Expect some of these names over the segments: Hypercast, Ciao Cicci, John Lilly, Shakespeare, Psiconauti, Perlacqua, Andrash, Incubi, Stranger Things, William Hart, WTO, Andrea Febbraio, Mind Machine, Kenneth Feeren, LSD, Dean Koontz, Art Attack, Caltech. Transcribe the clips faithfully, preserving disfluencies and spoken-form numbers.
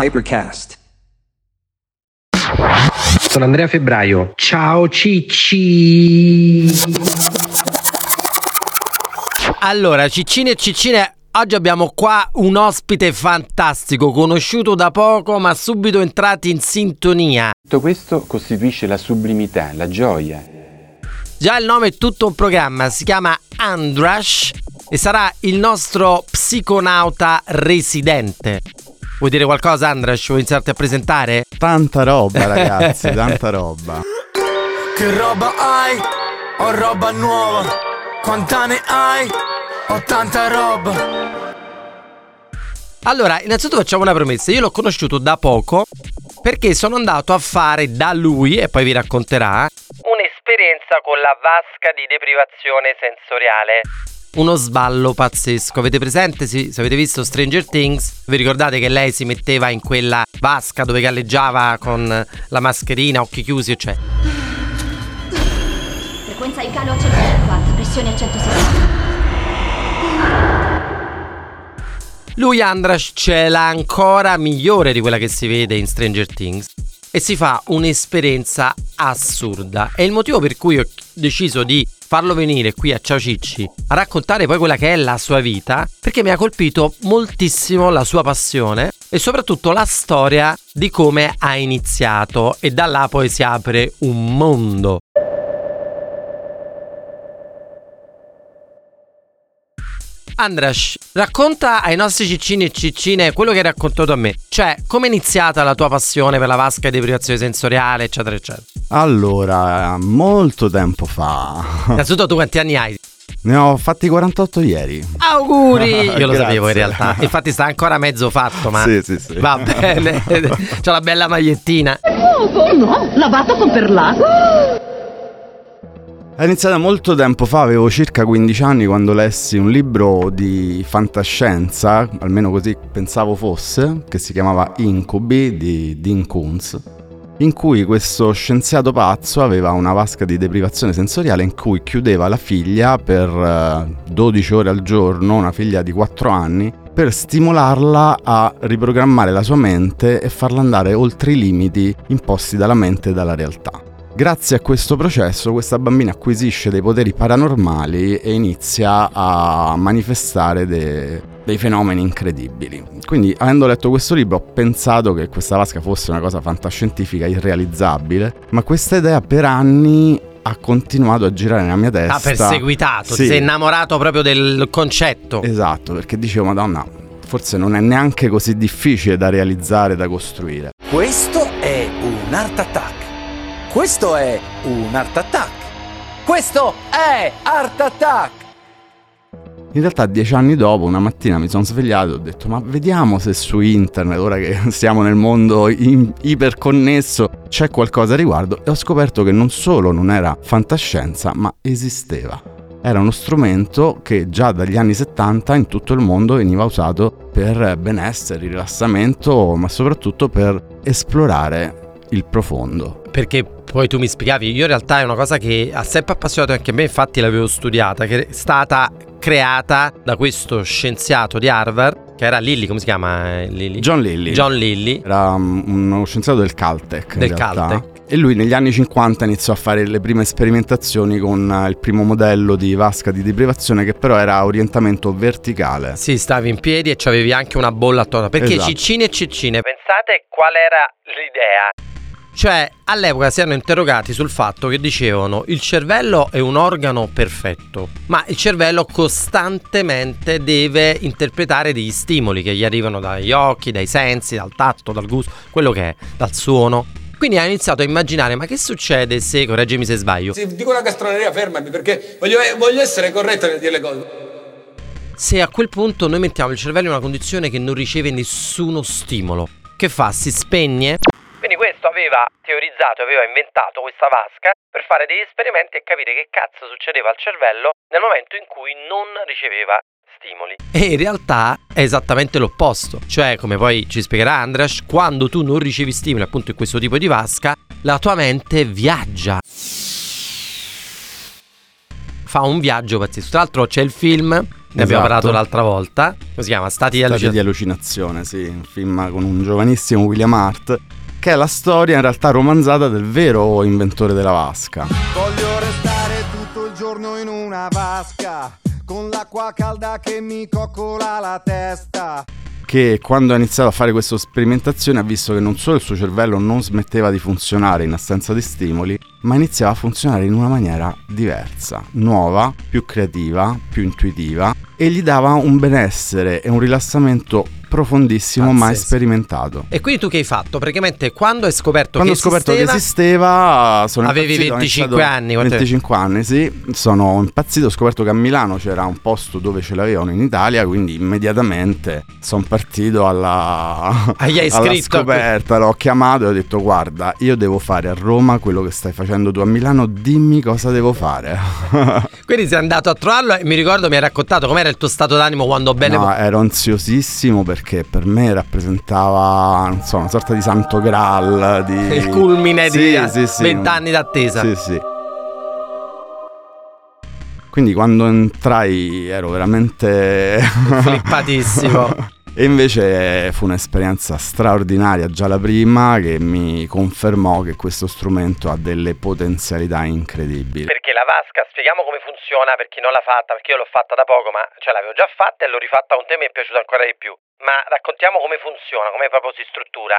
Hypercast. Sono Andrea Febbraio. Ciao Cicci. Allora, Ciccine e Ciccine, oggi abbiamo qua un ospite fantastico, conosciuto da poco ma subito entrati in sintonia. Tutto questo costituisce la sublimità, la gioia. Già il nome è tutto un programma, si chiama Andrash e sarà il nostro psiconauta residente. Vuoi dire qualcosa, Andrash? Vuoi iniziarti a presentare? Tanta roba, ragazzi, tanta roba. Che roba hai? Ho roba nuova. Quanta ne hai? Ho tanta roba. Allora, innanzitutto facciamo una premessa. Io l'ho conosciuto da poco perché sono andato a fare da lui, e poi vi racconterà, un'esperienza con la vasca di deprivazione sensoriale. Uno sballo pazzesco. Avete presente? Sì, se avete visto Stranger Things, vi ricordate che lei si metteva in quella vasca dove galleggiava con la mascherina, occhi chiusi, eccetera. Frequenza in calo a centocinquanta, pressione a centosessanta. Lui, Andrash, ce l'ha ancora migliore di quella che si vede in Stranger Things e si fa un'esperienza assurda. È il motivo per cui ho deciso di farlo venire qui a Ciao Cicci a raccontare poi quella che è la sua vita, perché mi ha colpito moltissimo la sua passione e soprattutto la storia di come ha iniziato, e da là poi si apre un mondo. Andrash, racconta ai nostri ciccini e ciccine quello che hai raccontato a me, cioè come è iniziata la tua passione per la vasca di privazione sensoriale, eccetera, eccetera. Allora, molto tempo fa. Innanzitutto, tu quanti anni hai? Ne ho fatti quarantotto ieri. Auguri! Io lo sapevo in realtà, infatti sta ancora mezzo fatto, ma sì, sì, sì. Va bene, c'ho la bella magliettina. È poco, no, lavato con perlacqua. È iniziata molto tempo fa, avevo circa quindici anni quando lessi un libro di fantascienza, almeno così pensavo fosse, che si chiamava Incubi di Dean Koontz, in cui questo scienziato pazzo aveva una vasca di deprivazione sensoriale in cui chiudeva la figlia per dodici ore al giorno, una figlia di quattro anni, per stimolarla a riprogrammare la sua mente e farla andare oltre i limiti imposti dalla mente e dalla realtà. Grazie a questo processo questa bambina acquisisce dei poteri paranormali e inizia a manifestare de- dei fenomeni incredibili. Quindi, avendo letto questo libro, ho pensato che questa vasca fosse una cosa fantascientifica, irrealizzabile, ma questa idea per anni ha continuato a girare nella mia testa. Ha perseguitato, sì. Ti sei innamorato proprio del concetto. Esatto, perché dicevo, madonna, forse non è neanche così difficile da realizzare, da costruire. Questo è un Art Attack. Questo è un Art Attack. Questo è Art Attack. In realtà dieci anni dopo, una mattina mi sono svegliato e ho detto: ma vediamo se su internet, ora che siamo nel mondo in- iperconnesso, c'è qualcosa a riguardo. E ho scoperto che non solo non era fantascienza, ma esisteva. Era uno strumento che già dagli anni settanta in tutto il mondo veniva usato per benessere, rilassamento, ma soprattutto per esplorare il profondo. Perché poi tu mi spiegavi, io in realtà è una cosa che ha sempre appassionato anche me, infatti l'avevo studiata, che è stata creata da questo scienziato di Harvard che era Lilly, come si chiama? Lilly? John Lilly. John Lilly. Era uno scienziato del Caltech. Del Caltech. E lui negli anni cinquanta iniziò a fare le prime sperimentazioni con il primo modello di vasca di deprivazione, che però era orientamento verticale. Sì, stavi in piedi e c'avevi anche una bolla attorno. Perché esatto. Ciccine e ciccine, pensate qual era l'idea? Cioè, all'epoca si erano interrogati sul fatto che dicevano: il cervello è un organo perfetto, ma il cervello costantemente deve interpretare degli stimoli che gli arrivano dagli occhi, dai sensi, dal tatto, dal gusto, quello che è, dal suono. Quindi ha iniziato a immaginare: ma che succede se, correggimi se sbaglio. Se dico una castroneria, fermami, perché voglio, voglio essere corretto nel dire le cose. Se a quel punto noi mettiamo il cervello in una condizione che non riceve nessuno stimolo, che fa? Si spegne? Quindi questo aveva teorizzato, aveva inventato questa vasca per fare degli esperimenti e capire che cazzo succedeva al cervello nel momento in cui non riceveva stimoli. E in realtà è esattamente l'opposto, cioè, come poi ci spiegherà Andrash, quando tu non ricevi stimoli, appunto in questo tipo di vasca, la tua mente viaggia. Fa un viaggio pazzesco. Tra l'altro c'è il film ne abbiamo parlato l'altra volta. Come si chiama? Stati, Stati allucin- di allucinazione, sì, un film con un giovanissimo William Hart, che è la storia in realtà romanzata del vero inventore della vasca. Voglio restare tutto il giorno in una vasca, con l'acqua calda che mi coccola la testa. Che quando ha iniziato a fare questa sperimentazione ha visto che non solo il suo cervello non smetteva di funzionare in assenza di stimoli, ma iniziava a funzionare in una maniera diversa, nuova, più creativa, più intuitiva, e gli dava un benessere e un rilassamento profondissimo, pazzesco, mai sperimentato. E quindi tu che hai fatto? Praticamente quando hai scoperto quando che esisteva? Quando ho scoperto che esisteva sono avevi impazzito, venticinque anni. venticinque anni, sì. Sono impazzito, ho scoperto che a Milano c'era un posto dove ce l'avevano in Italia, quindi immediatamente sono partito alla, alla scoperta, l'ho chiamato e ho detto guarda, io devo fare a Roma quello che stai facendo tu a Milano, dimmi cosa devo fare. Quindi sei andato a trovarlo e mi ricordo mi hai raccontato com'era il tuo stato d'animo quando bene... No, ero ansiosissimo per perché per me rappresentava, non so, una sorta di santo graal, di... il culmine sì, di sì, sì, vent'anni d'attesa. Sì, sì. Quindi quando entrai ero veramente flippatissimo. E invece fu un'esperienza straordinaria, già la prima, che mi confermò che questo strumento ha delle potenzialità incredibili. Perché la vasca, spieghiamo come funziona per chi non l'ha fatta, perché io l'ho fatta da poco, ma cioè l'avevo già fatta e l'ho rifatta con te e mi è piaciuta ancora di più. Ma raccontiamo come funziona, come proprio si struttura.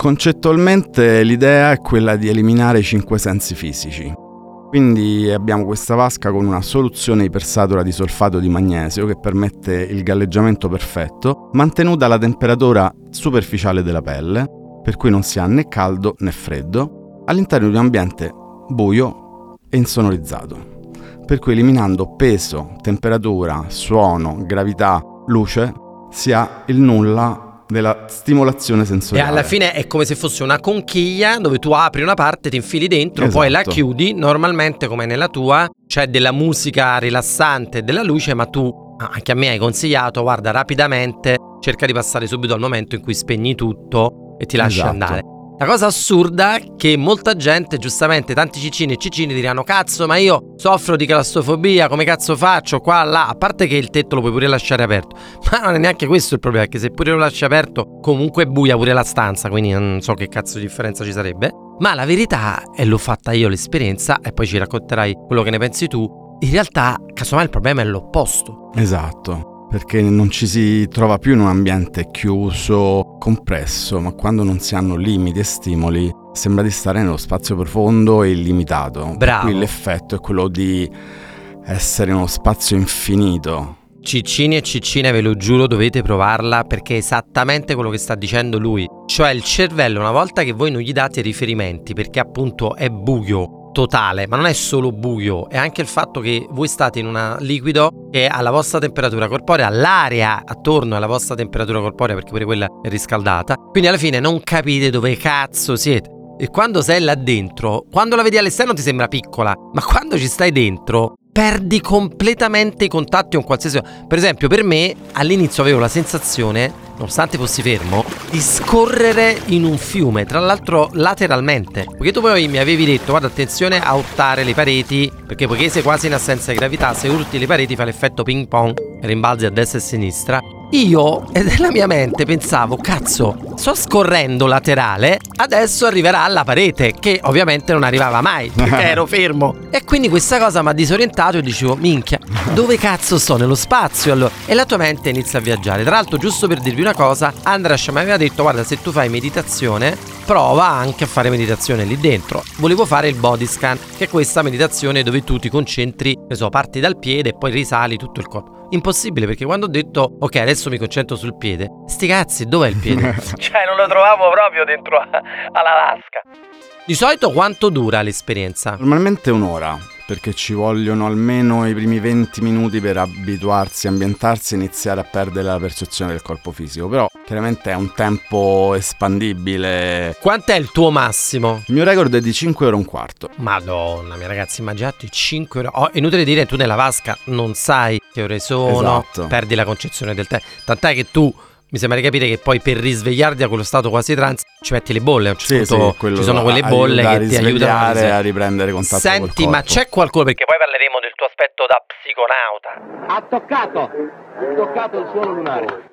Concettualmente l'idea è quella di eliminare i cinque sensi fisici. Quindi abbiamo questa vasca con una soluzione ipersatura di solfato di magnesio che permette il galleggiamento perfetto, mantenuta alla temperatura superficiale della pelle, per cui non si ha né caldo né freddo, all'interno di un ambiente buio e insonorizzato, per cui eliminando peso, temperatura, suono, gravità, luce, si ha il nulla della stimolazione sensoriale. E alla fine è come se fosse una conchiglia dove tu apri una parte, ti infili dentro, esatto, poi la chiudi. Normalmente come nella tua c'è della musica rilassante, della luce, ma tu anche a me hai consigliato guarda rapidamente, cerca di passare subito al momento in cui spegni tutto e ti lasci, esatto, andare. La cosa assurda è che molta gente, giustamente tanti ciccini e ciccini diranno cazzo ma io soffro di claustrofobia, come cazzo faccio qua, là, a parte che il tetto lo puoi pure lasciare aperto, ma non è neanche questo il problema, perché se pure lo lasci aperto comunque è buia pure la stanza, quindi non so che cazzo di differenza ci sarebbe. Ma la verità, e l'ho fatta io l'esperienza e poi ci racconterai quello che ne pensi tu, in realtà casomai il problema è l'opposto. Esatto. Perché non ci si trova più in un ambiente chiuso, compresso, ma quando non si hanno limiti e stimoli sembra di stare nello spazio profondo e illimitato. Bravo. Per cui l'effetto è quello di essere in uno spazio infinito. Ciccini e ciccine, ve lo giuro, dovete provarla perché è esattamente quello che sta dicendo lui. Cioè il cervello, una volta che voi non gli date riferimenti, perché appunto è buio totale, ma non è solo buio, è anche il fatto che voi state in un liquido che alla vostra temperatura corporea, l'area attorno alla vostra temperatura corporea, perché pure quella è riscaldata, quindi alla fine non capite dove cazzo siete. E quando sei là dentro, quando la vedi all'esterno ti sembra piccola, ma quando ci stai dentro perdi completamente i contatti con qualsiasi... Per esempio per me all'inizio avevo la sensazione, nonostante fossi fermo, di scorrere in un fiume, tra l'altro lateralmente, perché tu poi mi avevi detto guarda attenzione a urtare le pareti, perché poiché sei quasi in assenza di gravità, se urti le pareti fa l'effetto ping pong, rimbalzi a destra e a sinistra. Io nella mia mente pensavo cazzo sto scorrendo laterale, adesso arriverà alla parete, che ovviamente non arrivava mai perché ero fermo, e quindi questa cosa mi ha disorientato e dicevo minchia dove cazzo sto nello spazio allora? E la tua mente inizia a viaggiare. Tra l'altro giusto per dirvi una cosa, Andrash mi aveva detto guarda se tu fai meditazione prova anche a fare meditazione lì dentro. Volevo fare il body scan, che è questa meditazione dove tu ti concentri, ne so, parti dal piede e poi risali tutto il corpo. Impossibile, perché quando ho detto ok adesso mi concentro sul piede, sti cazzi dov'è il piede? Cioè non lo trovavo proprio dentro a, alla vasca. Di solito quanto dura l'esperienza? Normalmente un'ora, perché ci vogliono almeno i primi venti minuti per abituarsi, ambientarsi e iniziare a perdere la percezione del corpo fisico. Però chiaramente è un tempo espandibile. Quant'è il tuo massimo? Il mio record è di cinque ore e un quarto. Madonna mia ragazzi, immaginate cinque ore. Oh, inutile dire, tu nella vasca non sai che ore sono, esatto, perdi la concezione del tempo. Tant'è che tu mi sembra di capire che poi per risvegliarti a quello stato quasi trance ci metti le bolle, sì, tutto, sì, ci sono quelle bolle aiuta, che ti aiutano a riprendere contatto. Senti, col ma c'è qualcuno, perché poi parleremo del tuo aspetto da psiconauta. Ha toccato, ha toccato il suolo lunare.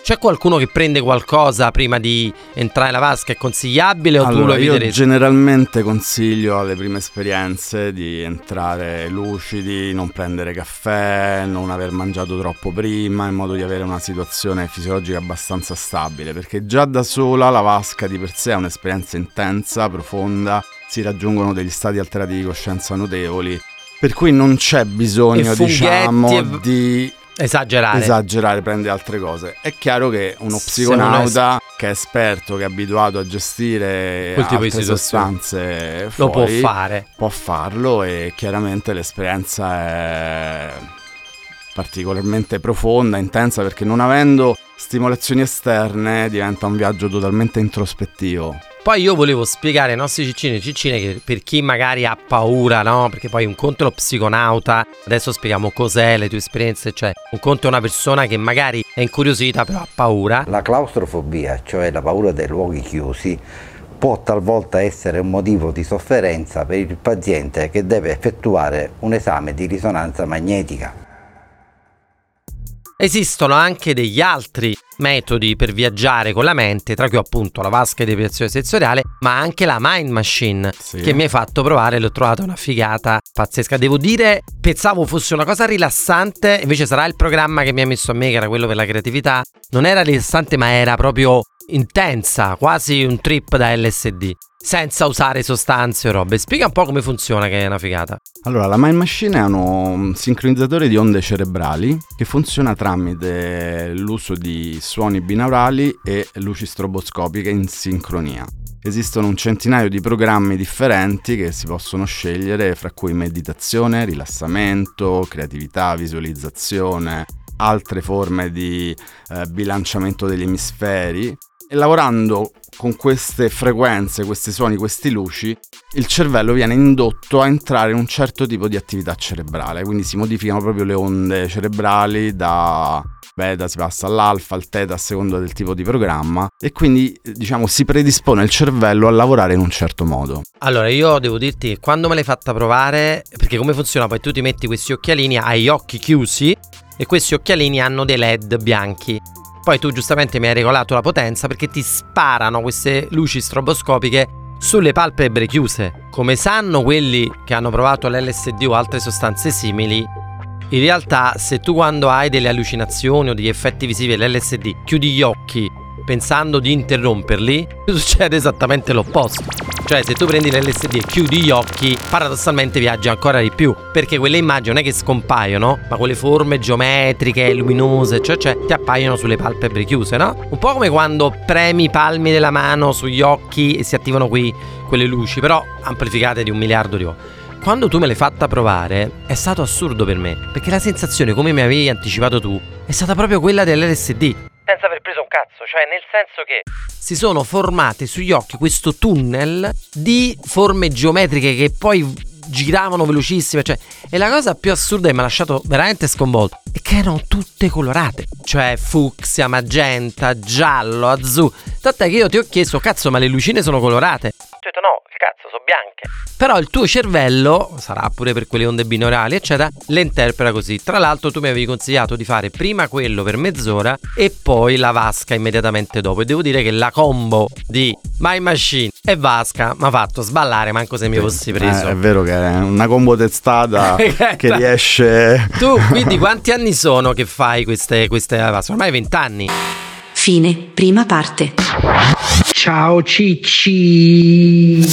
C'è qualcuno che prende qualcosa prima di entrare nella vasca? È consigliabile o allora, tu lo eviteresti? Io generalmente consiglio alle prime esperienze di entrare lucidi, non prendere caffè, non aver mangiato troppo prima, in modo di avere una situazione fisiologica abbastanza stabile, perché già da sola la vasca di per sé è un'esperienza intensa, profonda, si raggiungono degli stati alterati di coscienza notevoli, per cui non c'è bisogno, diciamo, e... di... Esagerare Esagerare, prende altre cose. È chiaro che uno psiconauta che è esperto, che è abituato a gestire altre sostanze fuori, lo può fare. Può farlo, e chiaramente l'esperienza è particolarmente profonda, intensa, perché non avendo stimolazioni esterne diventa un viaggio totalmente introspettivo. Poi io volevo spiegare ai nostri ciccini e ciccine che per chi magari ha paura, no? Perché poi un conto è lo psiconauta, adesso spieghiamo cos'è, le tue esperienze, cioè un conto è una persona che magari è incuriosita però ha paura. La claustrofobia, cioè la paura dei luoghi chiusi, può talvolta essere un motivo di sofferenza per il paziente che deve effettuare un esame di risonanza magnetica. Esistono anche degli altri metodi per viaggiare con la mente, tra cui appunto la vasca di deprivazione sensoriale, ma anche la Mind Machine, sì, che mi hai fatto provare, l'ho trovata una figata pazzesca. Devo dire, pensavo fosse una cosa rilassante, invece sarà il programma che mi ha messo a me, che era quello per la creatività. Non era rilassante, ma era proprio intensa, quasi un trip da L S D, senza usare sostanze o robe. Spiega un po' come funziona, che è una figata. Allora, la Mind Machine è un sincronizzatore di onde cerebrali che funziona tramite l'uso di suoni binaurali e luci stroboscopiche in sincronia. Esistono un centinaio di programmi differenti che si possono scegliere, fra cui meditazione, rilassamento, creatività, visualizzazione, altre forme di eh, bilanciamento degli emisferi. E lavorando con queste frequenze, questi suoni, queste luci, il cervello viene indotto a entrare in un certo tipo di attività cerebrale, quindi si modificano proprio le onde cerebrali, da beta si passa all'alfa, al teta, a seconda del tipo di programma, e quindi diciamo si predispone il cervello a lavorare in un certo modo. Allora, io devo dirti che quando me l'hai fatta provare, perché come funziona? Poi tu ti metti questi occhialini, hai gli occhi chiusi e questi occhialini hanno dei led bianchi. Poi tu giustamente mi hai regolato la potenza, perché ti sparano queste luci stroboscopiche sulle palpebre chiuse. Come sanno quelli che hanno provato l'L S D o altre sostanze simili, in realtà se tu, quando hai delle allucinazioni o degli effetti visivi dell'L S D, chiudi gli occhi pensando di interromperli, succede esattamente l'opposto. Cioè, se tu prendi l'L S D e chiudi gli occhi, paradossalmente viaggi ancora di più, perché quelle immagini non è che scompaiono, ma quelle forme geometriche, luminose, cioè, cioè ti appaiono sulle palpebre chiuse, no? Un po' come quando premi i palmi della mano sugli occhi e si attivano qui quelle luci, però amplificate di un miliardo di volte. Quando tu me l'hai fatta provare è stato assurdo per me, perché la sensazione, come mi avevi anticipato tu, è stata proprio quella dell'L S D. Senza aver preso un cazzo, cioè nel senso che si sono formate sugli occhi questo tunnel di forme geometriche che poi giravano velocissime, cioè, e la cosa più assurda, e mi ha lasciato veramente sconvolto, è che erano tutte colorate, cioè fucsia, magenta, giallo, azzurro, tant'è che io ti ho chiesto, cazzo, ma le lucine sono colorate? Ho detto no, che cazzo, sono bianche. Però il tuo cervello, sarà pure per quelle onde binaurali eccetera, le interpreta così. Tra l'altro tu mi avevi consigliato di fare prima quello per mezz'ora e poi la vasca immediatamente dopo, e devo dire che la combo di Mind Machine e vasca mi ha fatto sballare, manco se mi fossi preso. Eh, è vero che è una combo testata che riesce. Tu quindi quanti anni sono che fai queste, queste vasche? Ormai vent'anni. Fine prima parte. Ciao Cicci.